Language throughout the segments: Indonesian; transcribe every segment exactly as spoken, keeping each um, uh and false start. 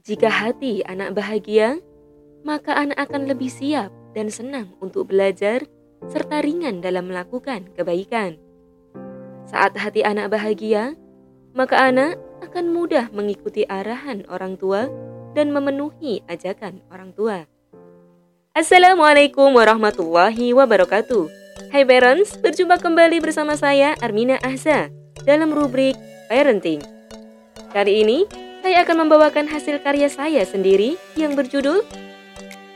Jika hati anak bahagia, maka anak akan lebih siap dan senang untuk belajar serta ringan dalam melakukan kebaikan. Saat hati anak bahagia, maka anak akan mudah mengikuti arahan orang tua dan memenuhi ajakan orang tua. Assalamualaikum warahmatullahi wabarakatuh. Hai parents, berjumpa kembali bersama saya Armina Ahza dalam rubrik Parenting. Kali ini saya akan membawakan hasil karya saya sendiri yang berjudul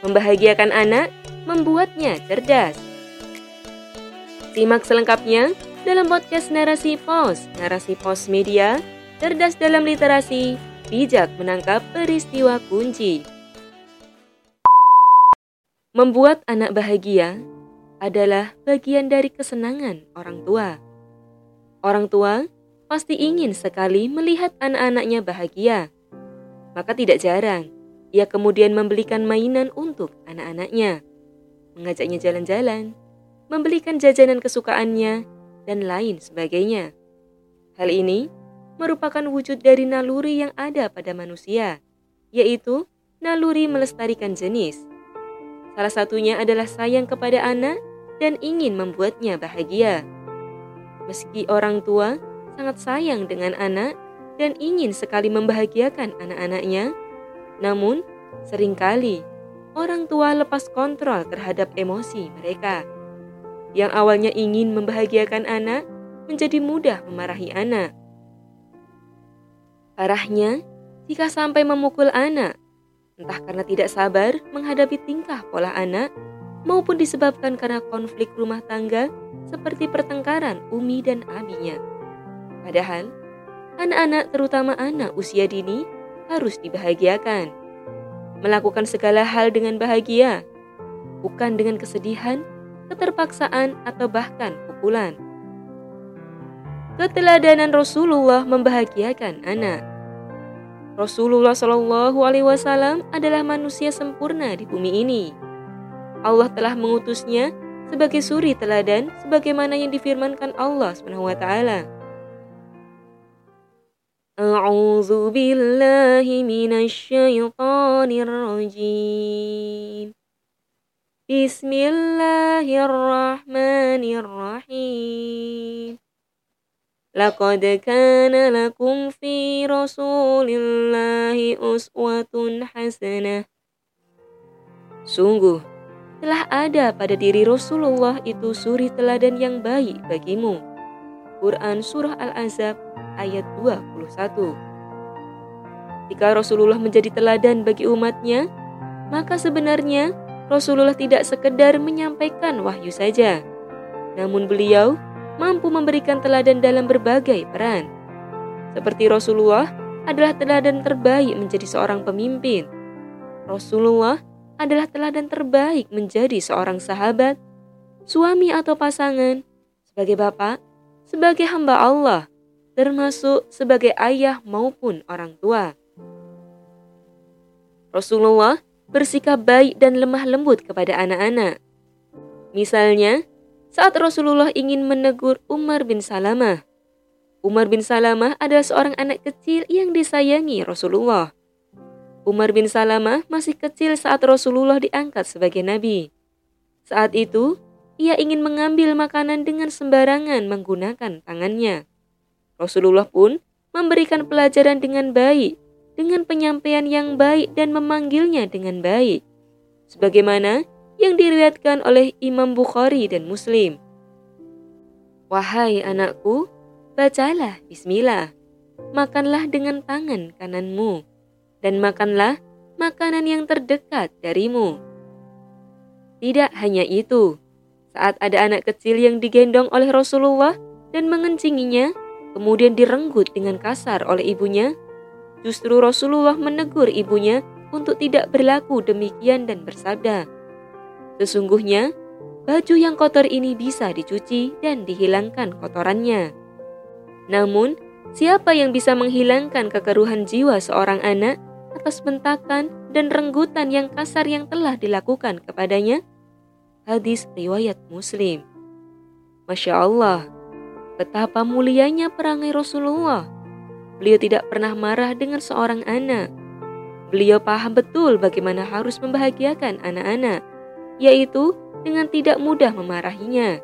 Membahagiakan Anak, Membuatnya Cerdas. Simak selengkapnya dalam podcast Narasi Pos, Narasi Pos Media, Cerdas dalam Literasi, Bijak Menangkap Peristiwa Kunci. Membuat anak bahagia adalah bagian dari kesenangan orang tua. Orang tua pasti ingin sekali melihat anak-anaknya bahagia. Maka tidak jarang, ia kemudian membelikan mainan untuk anak-anaknya, mengajaknya jalan-jalan, membelikan jajanan kesukaannya, dan lain sebagainya. Hal ini merupakan wujud dari naluri yang ada pada manusia, yaitu naluri melestarikan jenis. Salah satunya adalah sayang kepada anak dan ingin membuatnya bahagia. Meski orang tua sangat sayang dengan anak dan ingin sekali membahagiakan anak-anaknya, namun seringkali orang tua lepas kontrol terhadap emosi mereka. Yang awalnya ingin membahagiakan anak menjadi mudah memarahi anak. Parahnya, jika sampai memukul anak, entah karena tidak sabar menghadapi tingkah pola anak maupun disebabkan karena konflik rumah tangga seperti pertengkaran umi dan abinya. Padahal, anak-anak terutama anak usia dini harus dibahagiakan. Melakukan segala hal dengan bahagia, bukan dengan kesedihan, keterpaksaan, atau bahkan pukulan. Keteladanan Rasulullah membahagiakan anak. Rasulullah shallallahu alaihi wasallam adalah manusia sempurna di bumi ini. Allah telah mengutusnya sebagai suri teladan sebagaimana yang difirmankan Allah subhanahu wa taala. A'udzu billahi minasy syaithanir rajim. Bismillahirrahmanirrahim. Laqad kana lakum fi Rasulillahi uswatun hasanah. Sungguh telah ada pada diri Rasulullah itu suri teladan yang baik bagimu. Quran surah Al-Ahzab ayat dua puluh satu. Jika Rasulullah menjadi teladan bagi umatnya, maka sebenarnya Rasulullah tidak sekedar menyampaikan wahyu saja, namun beliau mampu memberikan teladan dalam berbagai peran. Seperti Rasulullah adalah teladan terbaik menjadi seorang pemimpin, Rasulullah adalah teladan terbaik menjadi seorang sahabat, suami atau pasangan, sebagai bapak, sebagai hamba Allah, termasuk sebagai ayah maupun orang tua. Rasulullah bersikap baik dan lemah lembut kepada anak-anak. Misalnya, saat Rasulullah ingin menegur Umar bin Salamah. Umar bin Salamah adalah seorang anak kecil yang disayangi Rasulullah. Umar bin Salamah masih kecil saat Rasulullah diangkat sebagai nabi. Saat itu, ia ingin mengambil makanan dengan sembarangan menggunakan tangannya. Rasulullah pun memberikan pelajaran dengan baik, dengan penyampaian yang baik dan memanggilnya dengan baik, sebagaimana yang diriwayatkan oleh Imam Bukhari dan Muslim. Wahai anakku, bacalah bismillah, makanlah dengan tangan kananmu, dan makanlah makanan yang terdekat darimu. Tidak hanya itu, saat ada anak kecil yang digendong oleh Rasulullah dan mengencinginya, kemudian direnggut dengan kasar oleh ibunya, justru Rasulullah menegur ibunya untuk tidak berlaku demikian dan bersabda, "Sesungguhnya, baju yang kotor ini bisa dicuci dan dihilangkan kotorannya." Namun, siapa yang bisa menghilangkan kekeruhan jiwa seorang anak atas bentakan dan renggutan yang kasar yang telah dilakukan kepadanya? Hadis riwayat Muslim. Masya Allah, betapa mulianya perangai Rasulullah. Beliau tidak pernah marah dengan seorang anak. Beliau paham betul bagaimana harus membahagiakan anak-anak, yaitu dengan tidak mudah memarahinya.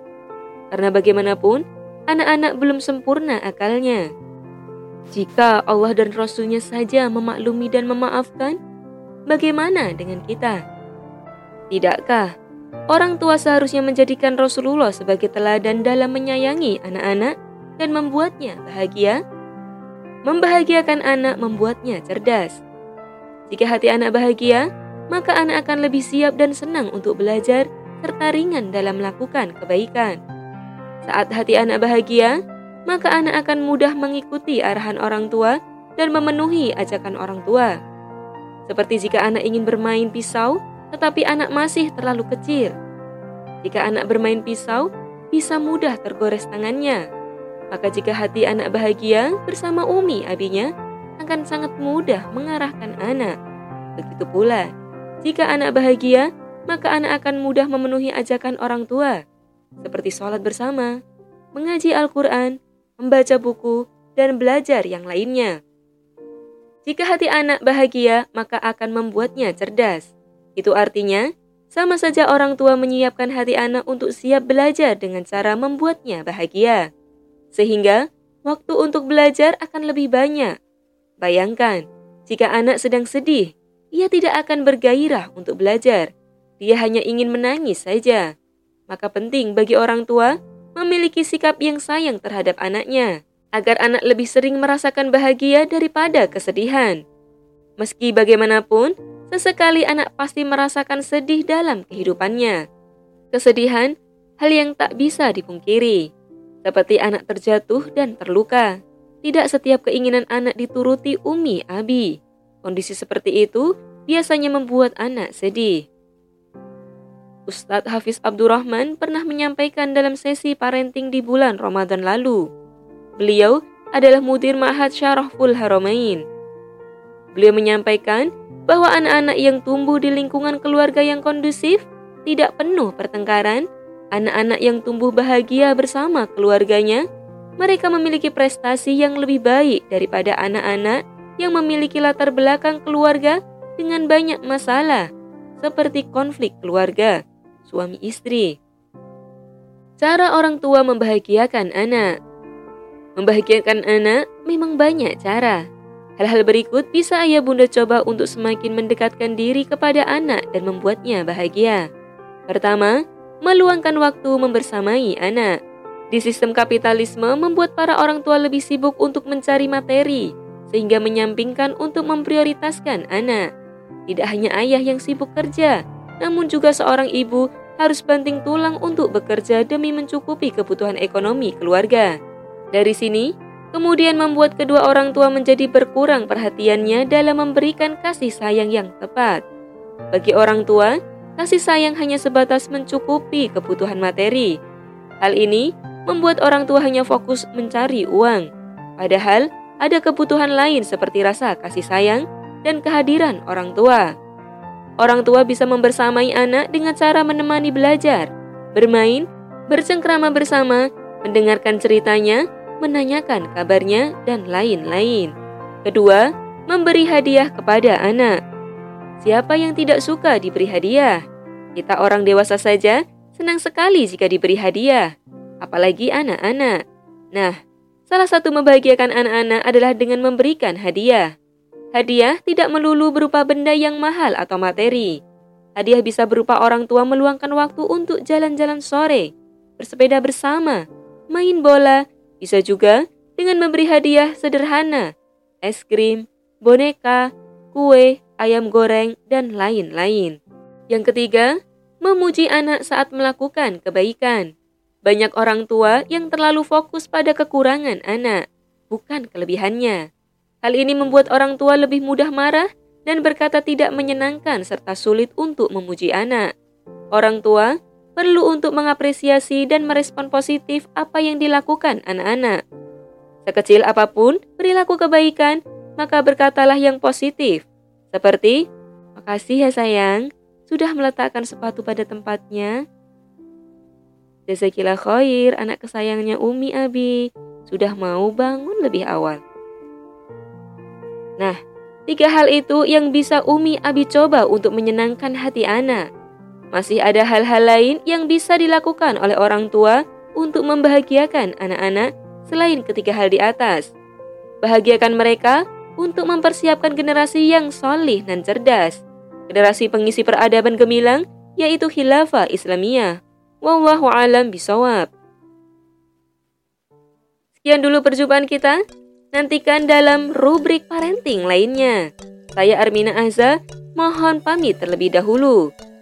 Karena bagaimanapun, anak-anak belum sempurna akalnya. Jika Allah dan Rasul-Nya saja memaklumi dan memaafkan, bagaimana dengan kita? Tidakkah orang tua seharusnya menjadikan Rasulullah sebagai teladan dalam menyayangi anak-anak dan membuatnya bahagia? Membahagiakan anak membuatnya cerdas. Jika hati anak bahagia, maka anak akan lebih siap dan senang untuk belajar serta ringan dalam melakukan kebaikan. Saat hati anak bahagia, maka anak akan mudah mengikuti arahan orang tua dan memenuhi ajakan orang tua. Seperti jika anak ingin bermain pisau, tetapi anak masih terlalu kecil. Jika anak bermain pisau, bisa mudah tergores tangannya. Maka jika hati anak bahagia bersama umi abinya, akan sangat mudah mengarahkan anak. Begitu pula, jika anak bahagia, maka anak akan mudah memenuhi ajakan orang tua, seperti sholat bersama, mengaji Al-Quran, membaca buku, dan belajar yang lainnya. Jika hati anak bahagia, maka akan membuatnya cerdas. Itu artinya, sama saja orang tua menyiapkan hati anak untuk siap belajar dengan cara membuatnya bahagia. Sehingga, waktu untuk belajar akan lebih banyak. Bayangkan, jika anak sedang sedih, ia tidak akan bergairah untuk belajar. Dia hanya ingin menangis saja. Maka penting bagi orang tua memiliki sikap yang sayang terhadap anaknya, agar anak lebih sering merasakan bahagia daripada kesedihan. Meski bagaimanapun, sesekali anak pasti merasakan sedih dalam kehidupannya. Kesedihan, hal yang tak bisa dipungkiri. Seperti anak terjatuh dan terluka. Tidak setiap keinginan anak dituruti umi abi. Kondisi seperti itu biasanya membuat anak sedih. Ustadz Hafiz Abdurrahman pernah menyampaikan dalam sesi parenting di bulan Ramadan lalu. Beliau adalah mudir ma'had syaraful haramain. Beliau menyampaikan bahwa anak-anak yang tumbuh di lingkungan keluarga yang kondusif, tidak penuh pertengkaran, anak-anak yang tumbuh bahagia bersama keluarganya, mereka memiliki prestasi yang lebih baik daripada anak-anak yang memiliki latar belakang keluarga dengan banyak masalah, seperti konflik keluarga, suami istri. Cara orang tua membahagiakan anak. Membahagiakan anak memang banyak cara. Hal-hal berikut bisa ayah bunda coba untuk semakin mendekatkan diri kepada anak dan membuatnya bahagia. Pertama, meluangkan waktu membersamai anak. Di sistem kapitalisme membuat para orang tua lebih sibuk untuk mencari materi, sehingga menyampingkan untuk memprioritaskan anak. Tidak hanya ayah yang sibuk kerja, namun juga seorang ibu harus banting tulang untuk bekerja demi mencukupi kebutuhan ekonomi keluarga. Dari sini, kemudian membuat kedua orang tua menjadi berkurang perhatiannya dalam memberikan kasih sayang yang tepat. Bagi orang tua, kasih sayang hanya sebatas mencukupi kebutuhan materi. Hal ini membuat orang tua hanya fokus mencari uang. Padahal ada kebutuhan lain seperti rasa kasih sayang dan kehadiran orang tua. Orang tua bisa membersamai anak dengan cara menemani belajar, bermain, bercengkrama bersama, mendengarkan ceritanya, menanyakan kabarnya, dan lain-lain. Kedua, memberi hadiah kepada anak. Siapa yang tidak suka diberi hadiah? Kita orang dewasa saja senang sekali jika diberi hadiah, apalagi anak-anak. Nah, salah satu membahagiakan anak-anak adalah dengan memberikan hadiah. Hadiah tidak melulu berupa benda yang mahal atau materi. Hadiah bisa berupa orang tua meluangkan waktu untuk jalan-jalan sore, bersepeda bersama, main bola. Bisa juga dengan memberi hadiah sederhana, es krim, boneka, kue, ayam goreng, dan lain-lain. Yang ketiga, memuji anak saat melakukan kebaikan. Banyak orang tua yang terlalu fokus pada kekurangan anak, bukan kelebihannya. Hal ini membuat orang tua lebih mudah marah dan berkata tidak menyenangkan serta sulit untuk memuji anak. Orang tua perlu untuk mengapresiasi dan merespon positif apa yang dilakukan anak-anak. Sekecil apapun perilaku kebaikan, maka berkatalah yang positif. Seperti, makasih ya sayang, sudah meletakkan sepatu pada tempatnya. Jazakillah khair, anak kesayangnya Umi Abi, sudah mau bangun lebih awal. Nah, Tiga hal itu yang bisa Umi Abi coba untuk menyenangkan hati Ana. Masih ada hal-hal lain yang bisa dilakukan oleh orang tua untuk membahagiakan anak-anak selain ketiga hal di atas. Bahagiakan mereka untuk mempersiapkan generasi yang solih dan cerdas. Generasi pengisi peradaban gemilang, yaitu khilafah Islamiyah. Wallahu a'lam bisawab. Sekian dulu perjumpaan kita. Nantikan dalam rubrik parenting lainnya. Saya Armina Ahza, mohon pamit terlebih dahulu.